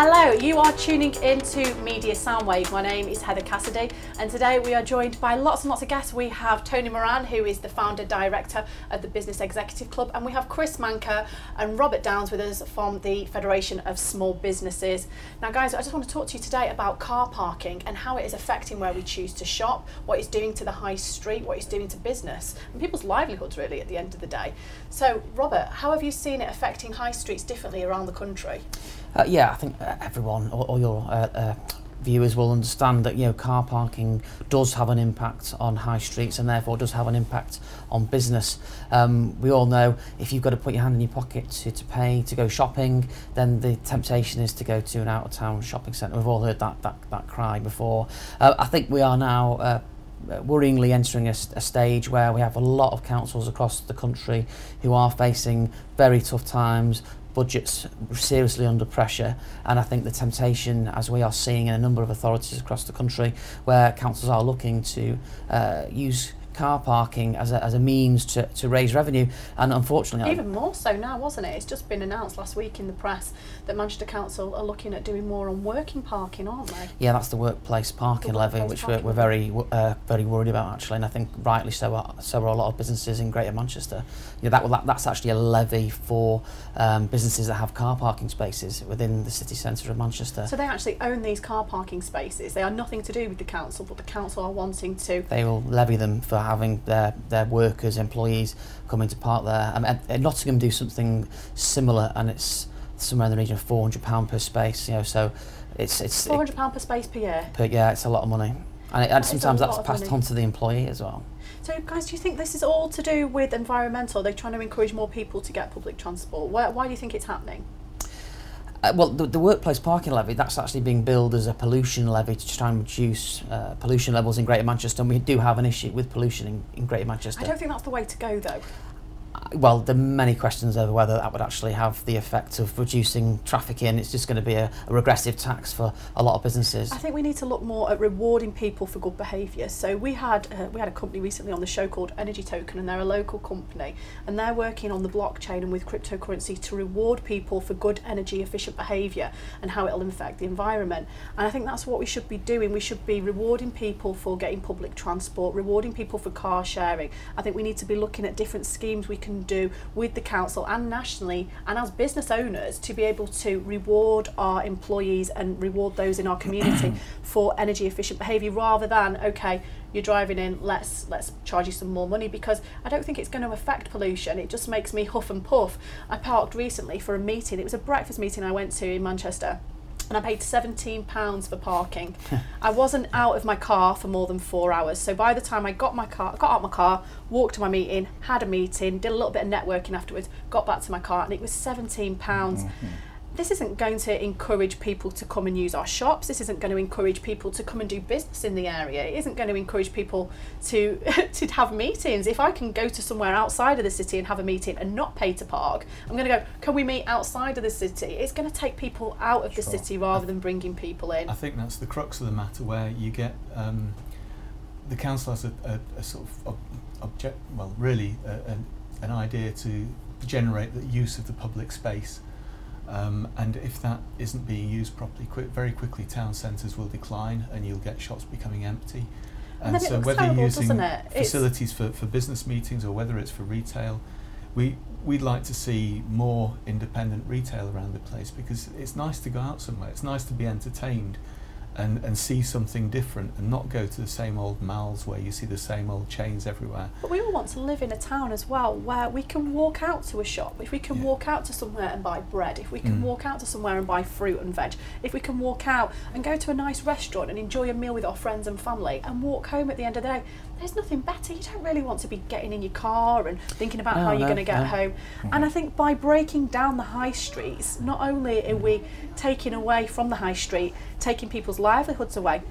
Hello, you are tuning into Media Soundwave. My name is Heather Cassidy and today we are joined by lots and lots of guests. We have Tony Moran, who is the founder director of the Business Executive Club, and we have Chris Manker and Robert Downs with us from the Federation of Small Businesses. Now guys, I just want to talk to you today about car parking and how it is affecting where we choose to shop, what it's doing to the high street, what it's doing to business and people's livelihoods really at the end of the day. So Robert, how have you seen it affecting high streets differently around the country? Yeah, I think everyone, all your viewers will understand that, you know, car parking does have an impact on high streets and therefore does have an impact on business. We all know if you've got to put your hand in your pocket to pay to go shopping, then the temptation is to go to an out-of-town shopping centre. We've all heard that cry before. I think we are now worryingly entering a stage where we have a lot of councils across the country who are facing very tough times, budgets seriously under pressure, and I think the temptation, as we are seeing in a number of authorities across the country where councils are looking to use car parking as a means to raise revenue, and unfortunately even more so now, wasn't it? It's just been announced last week in the press that Manchester Council are looking at doing more on working parking, aren't they? Yeah, that's the workplace parking levy, which we're very worried about actually, and I think rightly so are a lot of businesses in Greater Manchester. You know, that's actually a levy for businesses that have car parking spaces within the city centre of Manchester. So they actually own these car parking spaces. They are nothing to do with the council, but the council are wanting to. They will levy them for having their workers, employees coming to park there. And Nottingham do something similar, and it's somewhere in the region of £400 per space. You know, so it's £400 per space per year. Yeah, it's a lot of money, and sometimes that's passed on to the employee as well. So guys, do you think this is all to do with environmental? They're trying to encourage more people to get public transport. Why do you think it's happening? Well, the workplace parking levy, that's actually being billed as a pollution levy to try and reduce pollution levels in Greater Manchester, and we do have an issue with pollution in Greater Manchester. I don't think that's the way to go, though. Well, there are many questions over whether that would actually have the effect of reducing traffic in. It's just going to be a regressive tax for a lot of businesses. I think we need to look more at rewarding people for good behaviour. So we had a company recently on the show called Energy Token, and they're a local company, and they're working on the blockchain and with cryptocurrency to reward people for good energy efficient behaviour and how it'll affect the environment. And I think that's what we should be doing. We should be rewarding people for getting public transport, rewarding people for car sharing. I think we need to be looking at different schemes we can do with the council and nationally and as business owners to be able to reward our employees and reward those in our community for energy efficient behaviour, rather than, okay, you're driving in, let's charge you some more money, because I don't think it's going to affect pollution. It just makes me huff and puff. I parked recently for a meeting. It was a breakfast meeting I went to in Manchester, and I paid £17 for parking. I wasn't out of my car for more than 4 hours, so by the time I got out of my car, walked to my meeting, had a meeting, did a little bit of networking afterwards, got back to my car, and it was £17. Mm-hmm. This isn't going to encourage people to come and use our shops. This isn't going to encourage people to come and do business in the area. It isn't going to encourage people to have meetings. If I can go to somewhere outside of the city and have a meeting and not pay to park, I'm going to go, can we meet outside of the city? It's going to take people out of the city rather than bringing people in. I think that's the crux of the matter, where you get the council has a sort of an idea to generate the use of the public space. And if that isn't being used properly, very quickly town centres will decline and you'll get shops becoming empty. And so whether you're using facilities for business meetings or whether it's for retail, we'd like to see more independent retail around the place, because it's nice to go out somewhere, it's nice to be entertained and see something different and not go to the same old malls where you see the same old chains everywhere. But we all want to live in a town as well where we can walk out to a shop, if we can walk out to somewhere and buy bread, if we can walk out to somewhere and buy fruit and veg, if we can walk out and go to a nice restaurant and enjoy a meal with our friends and family and walk home at the end of the day. There's nothing better. You don't really want to be getting in your car and thinking about how you're going to get home. And I think by breaking down the high streets, not only are we taking away from the high street, taking people's livelihoods away,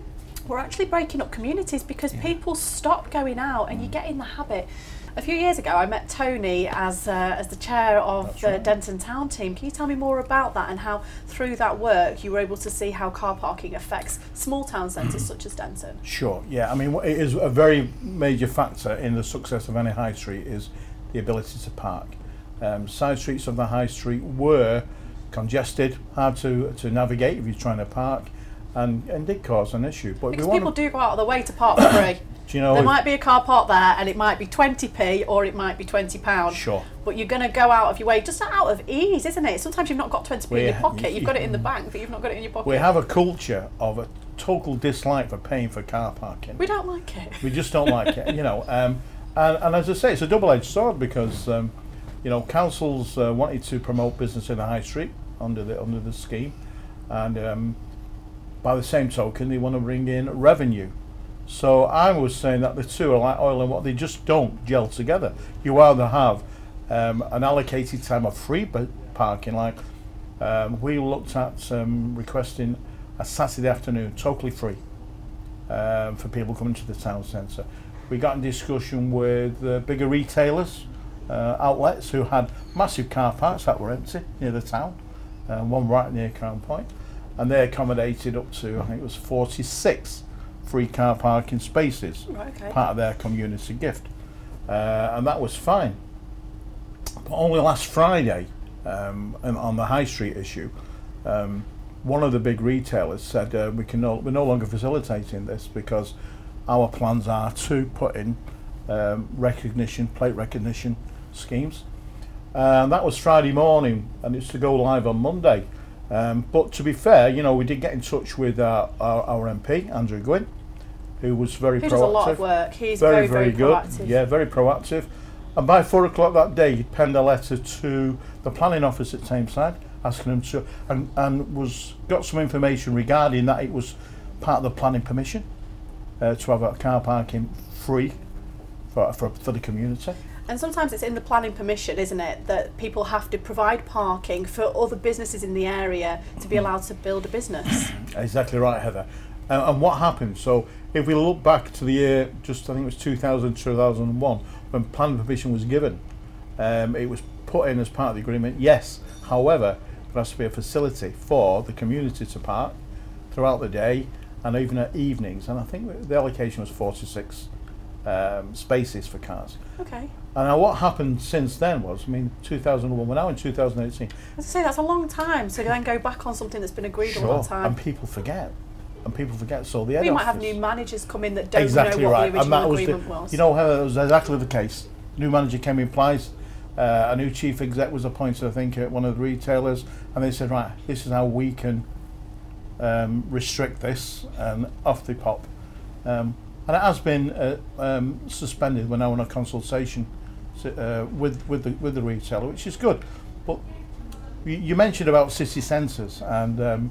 we're actually breaking up communities, because people stop going out and you get in the habit. A few years ago, I met Tony as the chair of the Denton Town Team. Can you tell me more about that and how, through that work, you were able to see how car parking affects small town centres such as Denton? Sure, yeah. I mean, it is a very major factor in the success of any high street is the ability to park. Side streets of the high street were congested, hard to navigate if you're trying to park, and did cause an issue. But because people do go out of their way to park for free. Do you know, there might be a car park there and it might be 20p or it might be £20. Sure. But you're going to go out of your way, just out of ease, isn't it? Sometimes you've not got 20p in your pocket, you've got it in the bank, but you've not got it in your pocket. We have a culture of a total dislike for paying for car parking. We don't like it. We just don't like it, you know. And as I say, it's a double-edged sword because, you know, councils wanted to promote business in the high street under the scheme. And by the same token, they want to bring in revenue. So I was saying that the two are like oil and water, they just don't gel together. You either have an allocated time of free parking, like we looked at requesting a Saturday afternoon, totally free for people coming to the town centre. We got in discussion with bigger retailers, outlets who had massive car parks that were empty near the town, one right near Crown Point, and they accommodated up to, I think it was 46 free car parking spaces, okay, part of their community gift, and that was fine. But only last Friday, and on the high street issue, one of the big retailers said we're no longer facilitating this because our plans are to put in plate recognition schemes. That was Friday morning, and it's to go live on Monday. But to be fair, you know, we did get in touch with our MP, Andrew Gwynne, who was very proactive. He does a lot of work. He's very, very, very good. Proactive. Yeah, very proactive. And by 4 o'clock that day, he penned a letter to the planning office at Tameside, asking him to, and got some information regarding that it was part of the planning permission to have a car parking free for the community. And sometimes it's in the planning permission, isn't it, that people have to provide parking for other businesses in the area to be allowed to build a business. Exactly right, Heather. And what happened? So if we look back to the year, I think it was 2000, 2001, when planning permission was given, it was put in as part of the agreement, yes. However, there has to be a facility for the community to park throughout the day and even at evenings. And I think the allocation was 46 spaces for cars. Okay. And what happened since then was, 2001, we're now in 2018. As I say, that's a long time, so you then go back on something that's been agreed a long time. And people forget. So the head office might have new managers come in that don't know what the original agreement was. You know, that was exactly the case. New manager came in place, a new chief exec was appointed, I think, at one of the retailers, and they said, right, this is how we can restrict this, and off they pop. And it has been suspended. We're now on a consultation with the retailer, which is good. But you mentioned about city centres, and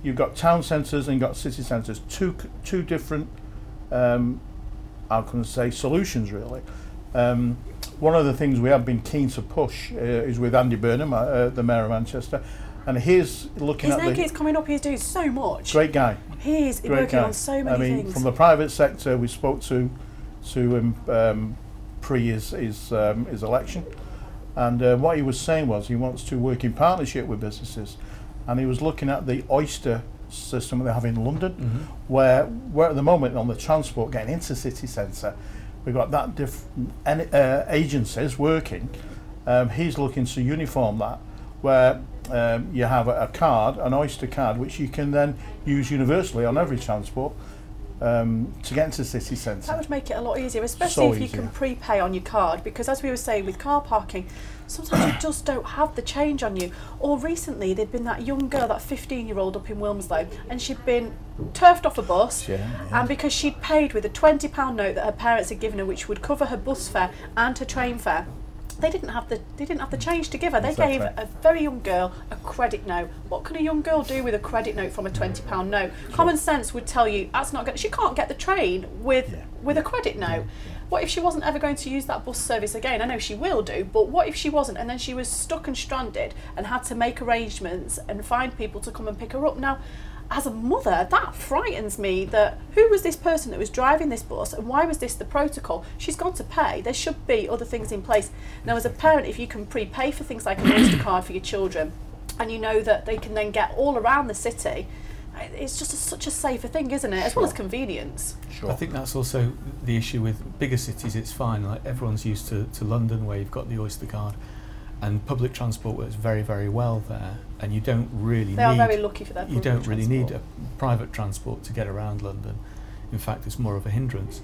you've got town centres and you've got city centres. Two different, how can I say, solutions really. One of the things we have been keen to push is with Andy Burnham, the Mayor of Manchester, and he's looking at. His name keeps coming up. He's doing so much. Great guy. He is working on so many things. From the private sector, we spoke to him pre his election, and what he was saying was he wants to work in partnership with businesses, and he was looking at the Oyster system that they have in London, mm-hmm. where at the moment on the transport getting into city centre, we've got that agencies working. He's looking to uniform that, where you have a card, an Oyster card, which you can then use universally on every transport to get into the city centre. That would make it a lot easier, especially if you can prepay on your card, because as we were saying with car parking, sometimes you just don't have the change on you. Or recently there'd been that young girl, that 15-year-old up in Wilmslow, and she'd been turfed off a bus, and because she'd paid with a £20 note that her parents had given her, which would cover her bus fare and her train fare, They didn't have the change to give her. They gave a very young girl a credit note. What can a young girl do with a credit note from a £20 note? Sure. Common sense would tell you that's not going. She can't get the train with a credit note. Yeah. What if she wasn't ever going to use that bus service again? I know she will do, but what if she wasn't? And then she was stuck and stranded and had to make arrangements and find people to come and pick her up. Now, as a mother, that frightens me, that who was this person that was driving this bus and why was this the protocol? She's gone to pay. There should be other things in place. Now, as a parent, if you can prepay for things like an Oyster card for your children and you know that they can then get all around the city, it's just such a safer thing, isn't it? As well as convenience. Sure. I think that's also the issue with bigger cities. It's fine. Like everyone's used to London where you've got the Oyster card. and public transport works very, very well there, and you don't really need... They are very lucky for their public transport. You don't really need a private transport to get around London. In fact, it's more of a hindrance.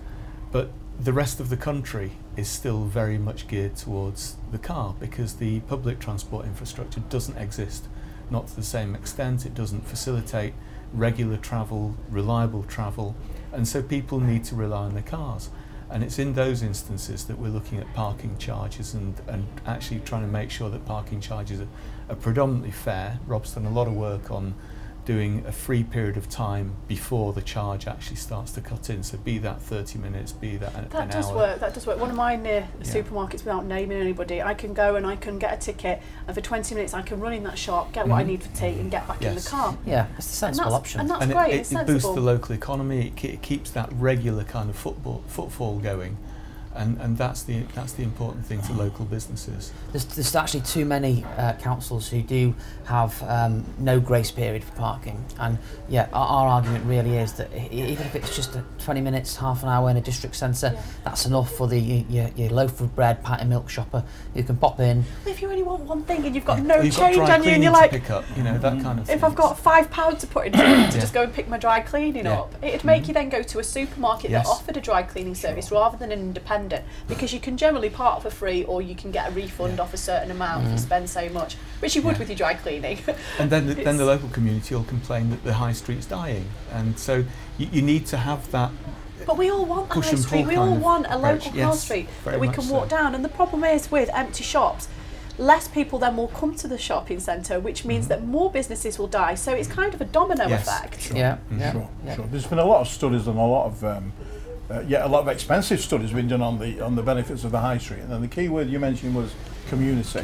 But the rest of the country is still very much geared towards the car because the public transport infrastructure doesn't exist, not to the same extent. It doesn't facilitate regular travel, reliable travel, and so people need to rely on their cars. And it's in those instances that we're looking at parking charges and actually trying to make sure that parking charges are predominantly fair. Rob's done a lot of work on doing a free period of time before the charge actually starts to cut in. So be that 30 minutes, be that an hour. That does work. One of my near supermarkets, without naming anybody, I can go and I can get a ticket, and for 20 minutes I can run in that shop, get what I need for tea, and get back in the car. Yeah, it's a sensible option. And that's great. It's sensible. It boosts the local economy. It keeps that regular kind of footfall going. And that's the important thing to local businesses. There's actually too many councils who do have no grace period for parking, and our argument really is that even if it's just 20 minutes, half an hour in a district centre, that's enough for your loaf of bread, pint of milk shopper who can pop in. If you only want one thing and you've got no change on you, and you're like, pick up, that kind of thing. If I've got £5 to put in to just go and pick my dry cleaning up, it'd make you then go to a supermarket that offered a dry cleaning service rather than an independent. Because you can generally part for free, or you can get a refund off a certain amount if you spend so much, which you would with your dry cleaning. And then the local community will complain that the high street's dying, and so you need to have that. But we all want the high street. We all want a local car street that we can walk down. And the problem is with empty shops. Less people then will come to the shopping centre, which means that more businesses will die. So it's kind of a domino effect. Sure. Sure. There's been a lot of studies and a lot of. A lot of expensive studies have been done on the benefits of the high street, and then the key word you mentioned was community,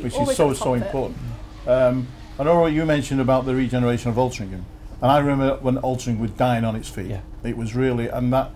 which is so important. I know what you mentioned about the regeneration of Altrincham, and I remember when Altrincham was dying on its feet. Yeah. It was really, and that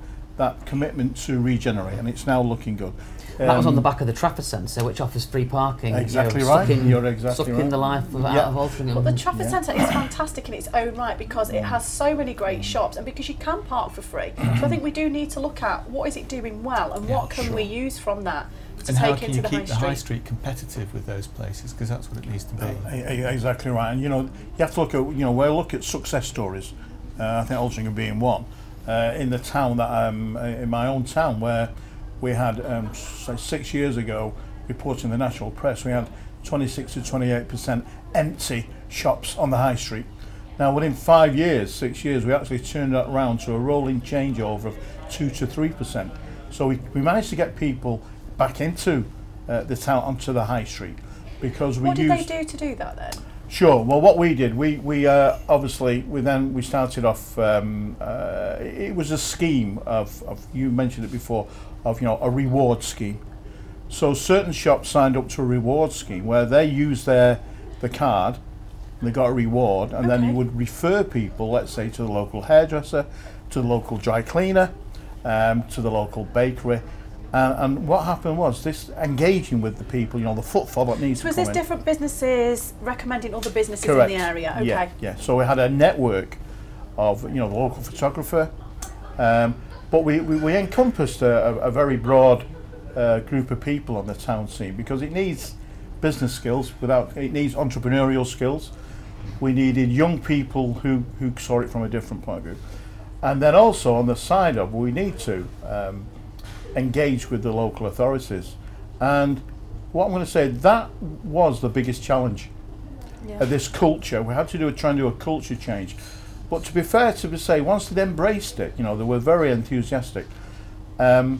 commitment to regenerate, and it's now looking good. That was on the back of the Trafford Centre, which offers free parking. Exactly right. You're sucking the life out of Altrincham. But the Trafford Centre is fantastic in its own right because it has so many great shops and because you can park for free. So I think we do need to look at what is it doing well and what can we use from that to and take into the high street. And how can you keep the high street competitive with those places, because that's what it needs to be. Exactly right. And you have to look at, we'll look at success stories. I think Altrincham being one. In the town that I'm, in my own town where we had 6 years ago, reporting the national press, we had 26 to 28% empty shops on the high street. Now within 6 years, we actually turned that round to a rolling changeover of 2 to 3%. So we managed to get people back into the town, onto the high street. Because we What did they do to do that then? Sure, well what we did, we started off, it was a scheme of, you mentioned it before, of a reward scheme. So certain shops signed up to a reward scheme where they used the card, and they got a reward, and then you would refer people, let's say, to the local hairdresser, to the local dry cleaner, to the local bakery. And what happened was this engaging with the people, the footfall that needs to come in. So was this different businesses recommending other businesses in the area? Okay. Yeah. So we had a network of, the local photographer, but we encompassed a very broad group of people on the town scene because it needs business skills, it needs entrepreneurial skills. We needed young people who saw it from a different point of view. And then also on the side of, we need to engage with the local authorities. And what I'm going to say, that was the biggest challenge of this culture. We had to try and do a culture change. But to be fair to say, once they'd embraced it, they were very enthusiastic. And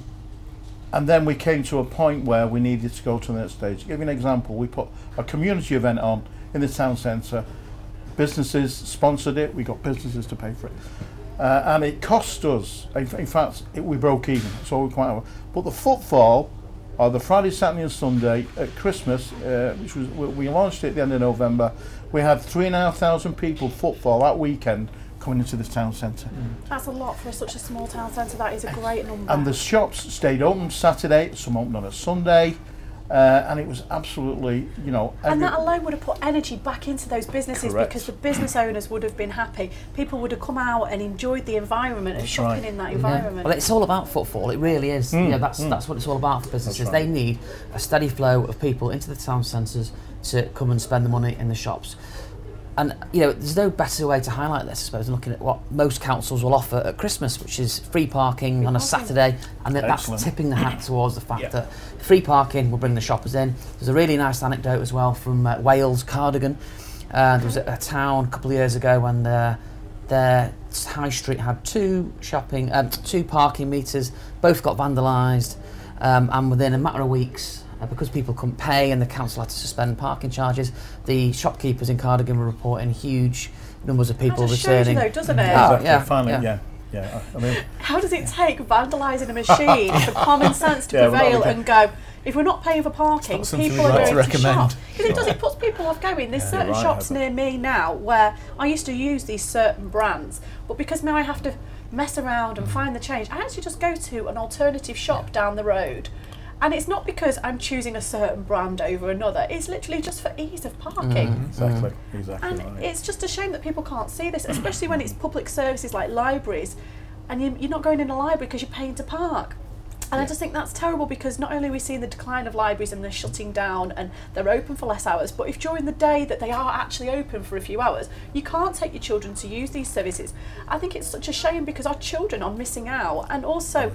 then we came to a point where we needed to go to the next stage. To give you an example, we put a community event on in the town centre. Businesses sponsored it. We got businesses to pay for it. And it cost us, in fact, we broke even. So we quite well. But the footfall on the Friday, Saturday and Sunday at Christmas, which was, we launched it at the end of November, we had 3,500 people footfall that weekend coming into the town centre. That's a lot for such a small town centre, that is a great number. And the shops stayed open Saturday, some opened on a Sunday, And it was absolutely, you know... And that alone would have put energy back into those businesses. Correct. Because the business owners would have been happy. People would have come out and enjoyed the environment of shopping in that environment. Yeah. Well, it's all about footfall, it really is. Mm. Yeah, that's what it's all about for businesses. They need a steady flow of people into the town centres to come and spend the money in the shops. And, you know, there's no better way to highlight this, I suppose, than looking at what most councils will offer at Christmas, which is free parking on a Saturday, and that's tipping the hat towards the fact that free parking will bring the shoppers in. There's a really nice anecdote as well from Wales, Cardigan. There was a town a couple of years ago when their high street had two parking meters, both got vandalised, and within a matter of weeks, because people couldn't pay and the council had to suspend parking charges, the shopkeepers in Cardigan were reporting huge numbers of people returning. That just shows you though, doesn't it? Exactly. Finally. I mean, how does it take vandalising a machine for common sense to prevail and go, if we're not paying for parking, people are going to shop? Because it puts people off going. There's certain shops near me now where I used to use these certain brands, but because now I have to mess around and find the change, I actually just go to an alternative shop down the road. And it's not because I'm choosing a certain brand over another. It's literally just for ease of parking. Mm-hmm. Exactly. And it's just a shame that people can't see this, especially when it's public services like libraries, and you're not going in a library because you're paying to park. And I just think that's terrible, because not only are we seeing the decline of libraries and they're shutting down and they're open for less hours, but if during the day that they are actually open for a few hours, you can't take your children to use these services. I think it's such a shame, because our children are missing out, and also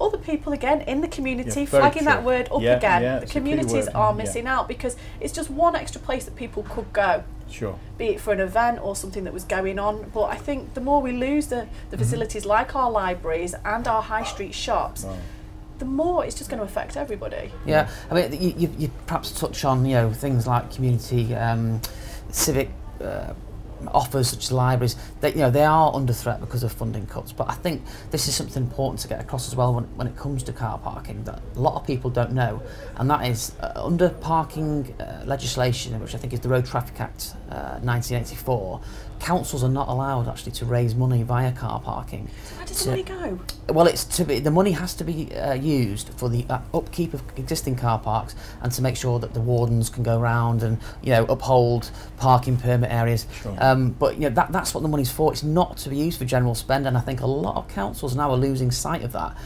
other people again in the community, flagging that word up again. Yeah, the communities are missing out, because it's just one extra place that people could go. Sure. Be it for an event or something that was going on. But I think the more we lose the facilities like our libraries and our high street shops, the more it's just going to affect everybody. Yeah, I mean, you perhaps touch on, you know, things like community civic offers such as libraries. That, you know, they are under threat because of funding cuts, but I think this is something important to get across as well when it comes to car parking, that a lot of people don't know, and that is under parking legislation, which I think is the Road Traffic Act 1984, councils are not allowed actually to raise money via car parking. So where does the money go? Well, the money has to be used for the upkeep of existing car parks, and to make sure that the wardens can go round and, you know, uphold parking permit areas. Sure. But, you know, that's what the money's for. It's not to be used for general spend, and I think a lot of councils now are losing sight of that,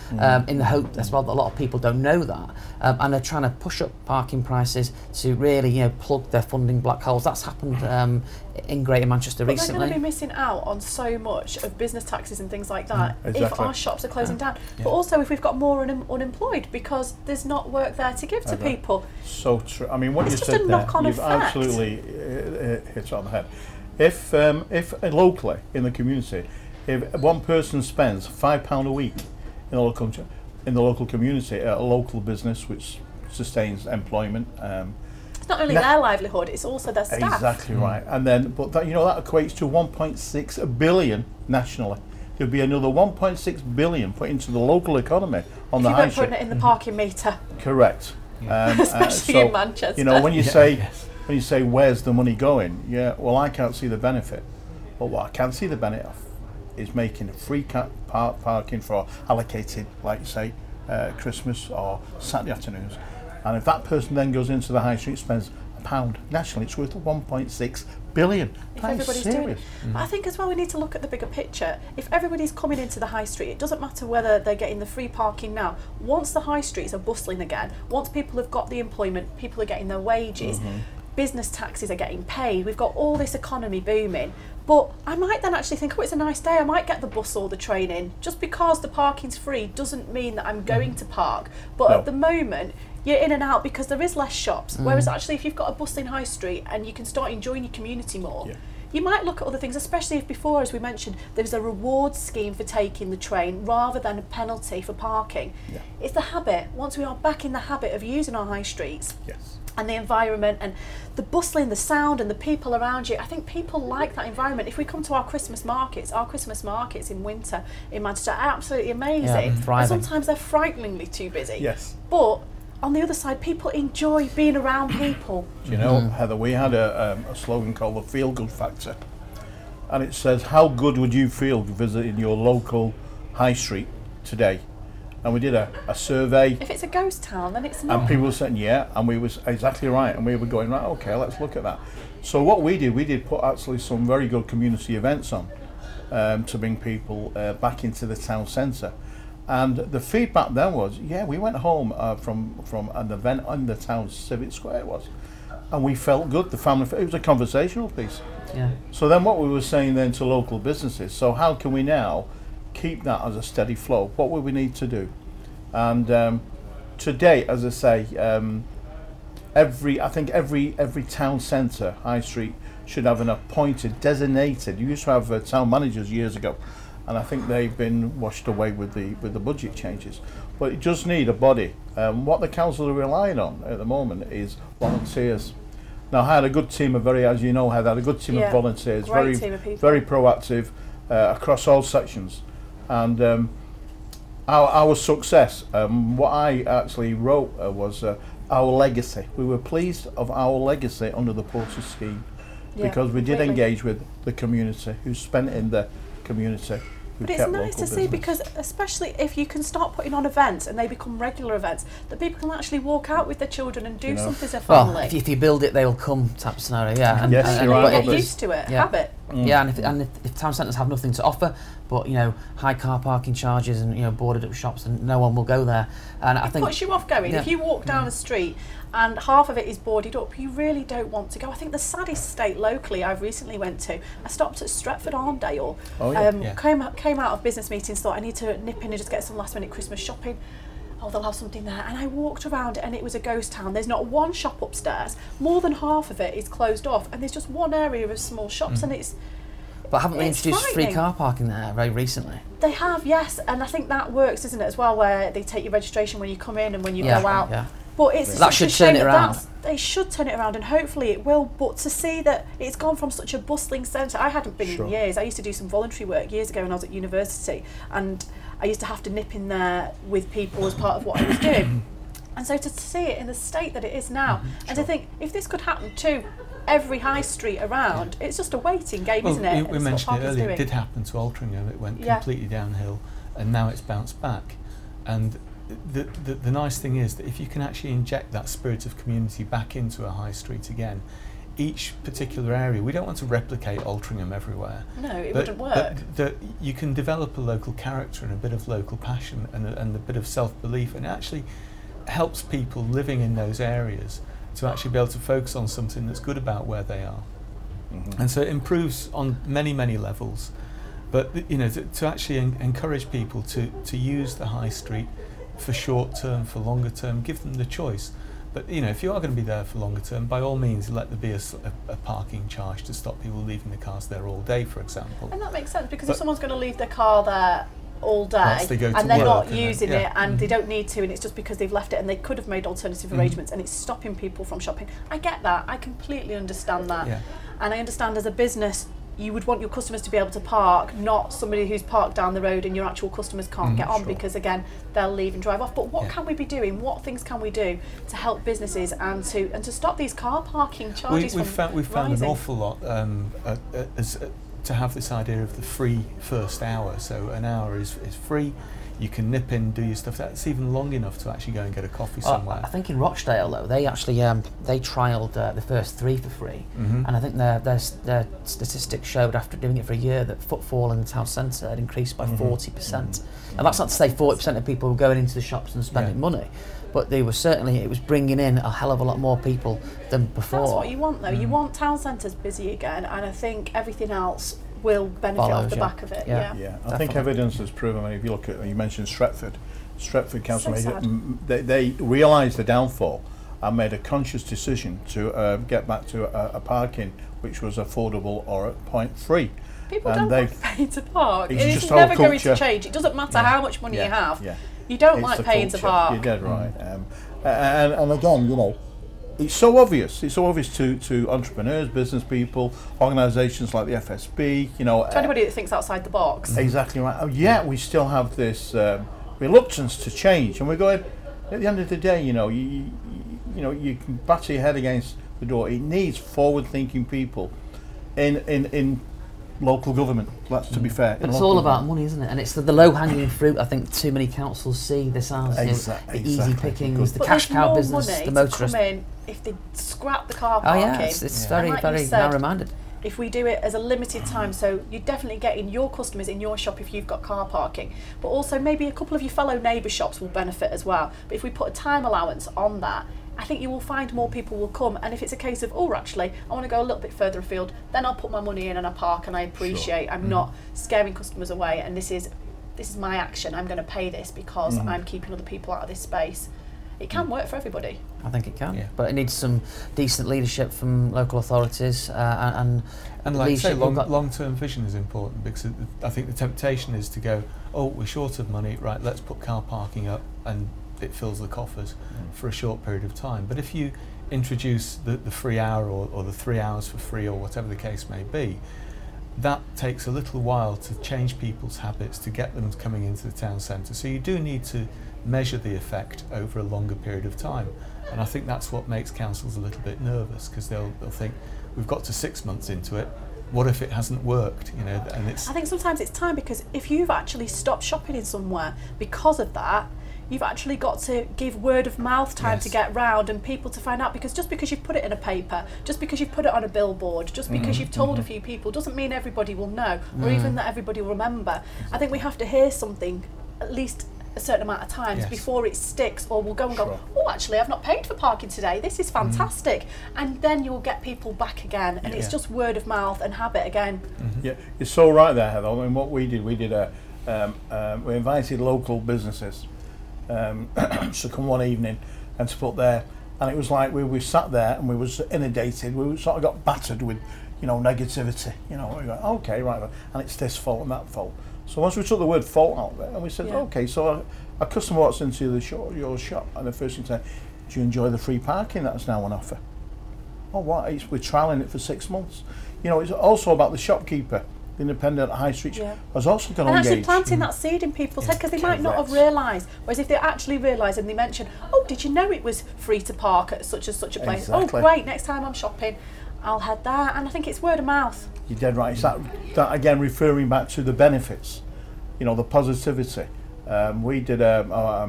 in the hope as well that a lot of people don't know that, and they're trying to push up parking prices to really, you know, plug their funding black holes. That's happened in Greater Manchester recently. They're going to be missing out on so much of business taxes and things like that if our shops are closing down. Yeah. But also if we've got more unemployed, because there's not work there to give to people. So true. I mean, what you said there, you've absolutely hit it on the head. If locally in the community, if one person spends £5 a week in the local community, a local business which sustains employment. It's not only their livelihood; it's also their staff. Exactly right. And then, but that, you know, that equates to 1.6 billion nationally. There'd be another 1.6 billion put into the local economy on the high street. If you weren't putting it in the parking meter. Correct. Yeah. Especially in Manchester. You know, when you say. Yes. When you say, where's the money going? Yeah, well, I can't see the benefit. But what I can see the benefit of is making free parking for allocated, like you say, Christmas or Saturday afternoons. And if that person then goes into the high street, spends £1 nationally, it's worth 1.6 billion. If everybody's doing it. But I think as well we need to look at the bigger picture. If everybody's coming into the high street, it doesn't matter whether they're getting the free parking now. Once the high streets are bustling again, once people have got the employment, people are getting their wages, business taxes are getting paid, we've got all this economy booming. But I might then actually think, oh, it's a nice day, I might get the bus or the train in. Just because the parking's free doesn't mean that I'm going to park. But at the moment, you're in and out because there is less shops. Whereas actually if you've got a bustling high street and you can start enjoying your community more, you might look at other things, especially if before, as we mentioned, there's a reward scheme for taking the train rather than a penalty for parking. Yeah. It's the habit. Once we are back in the habit of using our high streets, and the environment and the bustling, the sound and the people around you, I think people like that environment. If we come to our Christmas markets in winter in Manchester are absolutely amazing. Yeah, and sometimes they're frighteningly too busy. Yes. But on the other side, people enjoy being around people. Do you know, Heather, we had a slogan called the Feel Good Factor, and it says, how good would you feel visiting your local high street today? and we did a survey. If it's a ghost town, then it's not. And people were saying, yeah, and we was exactly right, and we were going, right, okay, let's look at that. So what we did put actually some very good community events on to bring people back into the town centre. And the feedback then was, yeah, we went home from an event on the town civic square it was, and we felt good. The family, it was a conversational piece. Yeah. So then what we were saying then to local businesses, so how can we now keep that as a steady flow? What would we need to do? And today, as I say, every town centre, High Street, should have an appointed, designated. You used to have town managers years ago, and I think they've been washed away with the budget changes. But it does need a body. What the council are relying on at the moment is volunteers. Now, I had a good team of volunteers, very team of people, very proactive across all sections. And our success, what I actually wrote was our legacy. We were pleased of our legacy under the Porter scheme because we did engage with the community who spent in the community. But it's nice to see, because especially if you can start putting on events and they become regular events, that people can actually walk out with their children and do something as a family. Well, if you build it, they'll come, type scenario, yeah. And, and get used to it, have it. Mm. Yeah, and if town centres have nothing to offer, but you know, high car parking charges and boarded up shops, and no one will go there. And I think it puts you off going. Yeah. If you walk down a street and half of it is boarded up, you really don't want to go. I think the saddest state locally I've recently went to, I stopped at Stretford Arndale, came out of business meetings, thought I need to nip in and just get some last minute Christmas shopping. Oh, they'll have something there. And I walked around and it was a ghost town. There's not one shop upstairs. More than half of it is closed off, and there's just one area of small shops and it's... But haven't they introduced free car parking there very recently? They have, yes. And I think that works, isn't it, as well, where they take your registration when you come in and when you go out. Yeah. But it's that should turn it around. They should turn it around, and hopefully it will. But to see that it's gone from such a bustling centre, I hadn't been in years. I used to do some voluntary work years ago when I was at university, and I used to have to nip in there with people as part of what I was doing. And so to see it in the state that it is now, and to think if this could happen to every high street around, it's just a waiting game, isn't it? We mentioned it earlier. It did happen to Altrincham. It went completely downhill, and now it's bounced back. And the nice thing is that if you can actually inject that spirit of community back into a high street again, each particular area, we don't want to replicate Altrincham everywhere. No, it wouldn't work. But you can develop a local character and a bit of local passion and a bit of self-belief, and it actually helps people living in those areas to actually be able to focus on something that's good about where they are. Mm-hmm. And so it improves on many, many levels. But to actually encourage people to use the high street for short term, for longer term, give them the choice. But if you are going to be there for longer term, by all means, let there be a parking charge to stop people leaving their cars there all day, for example. And that makes sense, because if someone's going to leave their car there all day and they're not using it and they don't need to, and it's just because they've left it and they could have made alternative arrangements, and it's stopping people from shopping. I get that. I completely understand that. Yeah. And I understand as a business, you would want your customers to be able to park, not somebody who's parked down the road and your actual customers can't get on because, again, they'll leave and drive off. But what can we be doing? What things can we do to help businesses and to stop these car parking charges We've found an awful lot to have this idea of the free first hour. So an hour is free. You can nip in, do your stuff. That's even long enough to actually go and get a coffee somewhere. I think in Rochdale, though, they actually they trialled the first three for free, and I think their statistics showed after doing it for a year that footfall in the town centre had increased by 40%. Mm-hmm. Now that's not to say 40% of people were going into the shops and spending money, but they were it was bringing in a hell of a lot more people than before. That's what you want, though. You want town centres busy again, and I think everything else will benefit off the back of it. Yeah. I think evidence has proven. I mean, if you look at, you mentioned Stretford Council, they realised the downfall and made a conscious decision to get back to a parking which was affordable or at point free. People and don't like paying to park. It's never going to change. It doesn't matter how much money you have. Yeah. You don't like paying to park. You're dead right. And again, it's so obvious. It's so obvious to entrepreneurs, business people, organisations like the FSB. To anybody that thinks outside the box. Exactly right. Yet we still have this reluctance to change, and we're going. At the end of the day, you can batter your head against the door. It needs forward-thinking people in local government, that's to be fair. But it's all about money, isn't it? And it's the low-hanging fruit, I think, too many councils see this as the easy pickings, the cash cow business, the motorist. If they scrap the car parking, it's very, like very narrow-minded. If we do it as a limited time, so you're definitely getting your customers in your shop if you've got car parking, but also maybe a couple of your fellow neighbour shops will benefit as well. But if we put a time allowance on that, I think you will find more people will come. And if it's a case of, oh, actually, I want to go a little bit further afield, then I'll put my money in and I park, and I appreciate I'm not scaring customers away, and this is my action. I'm going to pay this because I'm keeping other people out of this space. It can work for everybody. I think it can, but it needs some decent leadership from local authorities and like say, long-term vision is important, because I think the temptation is to go, oh, we're short of money, right, let's put car parking up, and it fills the coffers for a short period of time. But if you introduce the free hour or the 3 hours for free or whatever the case may be, that takes a little while to change people's habits, to get them coming into the town centre. So you do need to measure the effect over a longer period of time. And I think that's what makes councils a little bit nervous, because they'll think, we've got to 6 months into it, what if it hasn't worked? You know, and I think sometimes it's time, because if you've actually stopped shopping in somewhere because of that, you've actually got to give word of mouth time to get round and people to find out, because just because you've put it in a paper, just because you've put it on a billboard, just because you've told a few people doesn't mean everybody will know or even that everybody will remember. I think we have to hear something at least a certain amount of times before it sticks, or we'll go and go, oh, actually, I've not paid for parking today, this is fantastic. And then you'll get people back again, and it's just word of mouth and habit again. Yeah, you're so right there, Heather. I mean, what we did we invited local businesses to come one evening and to put there, and it was like we sat there and we was inundated, we sort of got battered with, you know, negativity, you know, we go, okay, right, and it's this fault and that fault. So once we took the word fault out there, and we said, okay, so a customer walks into your shop and the first thing said, do you enjoy the free parking that's now on offer? Oh, what? We're trialling it for 6 months. You know, it's also about the shopkeeper. The independent high street was also going to engage. And actually planting that seed in people's head, because they might not have realised. Whereas if they actually realise and they mention, oh, did you know it was free to park at such and such a place? Exactly. Oh, great, next time I'm shopping, I'll head there. And I think it's word of mouth. You're dead right. It's that again, referring back to the benefits, you know, the positivity. We did a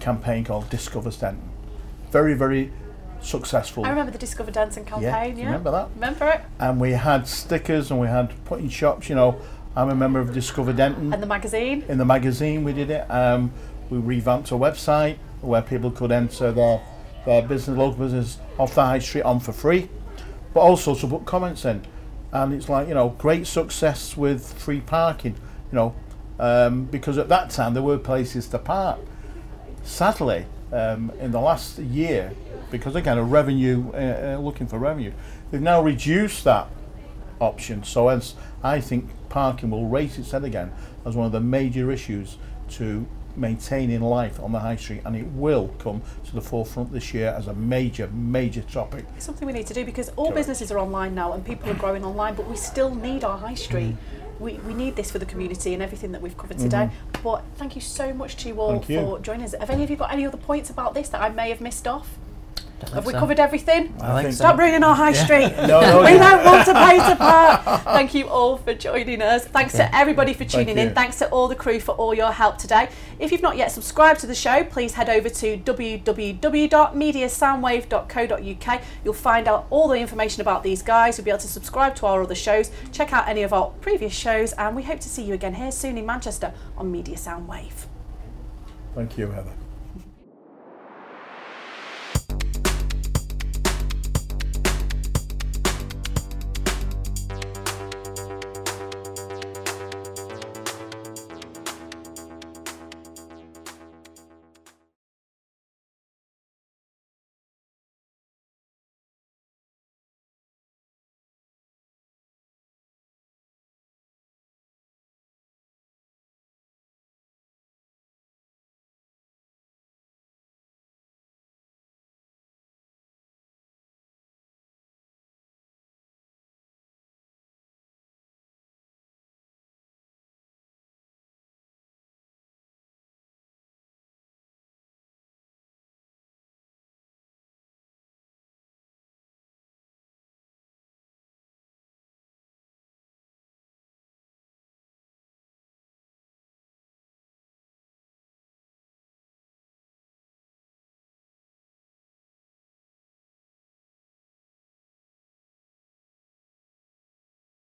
campaign called Discover Denton. Very, very successful. I remember the Discover Denton campaign, yeah. Remember that? Remember it? And we had stickers and we had put in shops, you know. I'm a member of Discover Denton. And the magazine? In the magazine we did it. We revamped a website where people could enter their business, local business off the high street on for free, but also to put comments in. And it's like, you know, great success with free parking, you know, because at that time there were places to park. Sadly, in the last year, because again, looking for revenue, they've now reduced that option. So as I think parking will raise its head again as one of the major issues to maintain in life on the high street, and it will come to the forefront this year as a major, major topic. It's something we need to do, because all businesses are online now and people are growing online, but we still need our high street. We need this for the community and everything that we've covered today. But thank you so much to you all for joining us. Have any of you got any other points about this that I may have missed off? Have we covered everything? I think so. Stop ruining our high street. No, we don't want to pay to park. Thank you all for joining us. Thanks to everybody for tuning in. Thanks to all the crew for all your help today. If you've not yet subscribed to the show, please head over to www.mediasoundwave.co.uk. You'll find out all the information about these guys. You'll be able to subscribe to our other shows, check out any of our previous shows, and we hope to see you again here soon in Manchester on Media Soundwave. Thank you, Heather.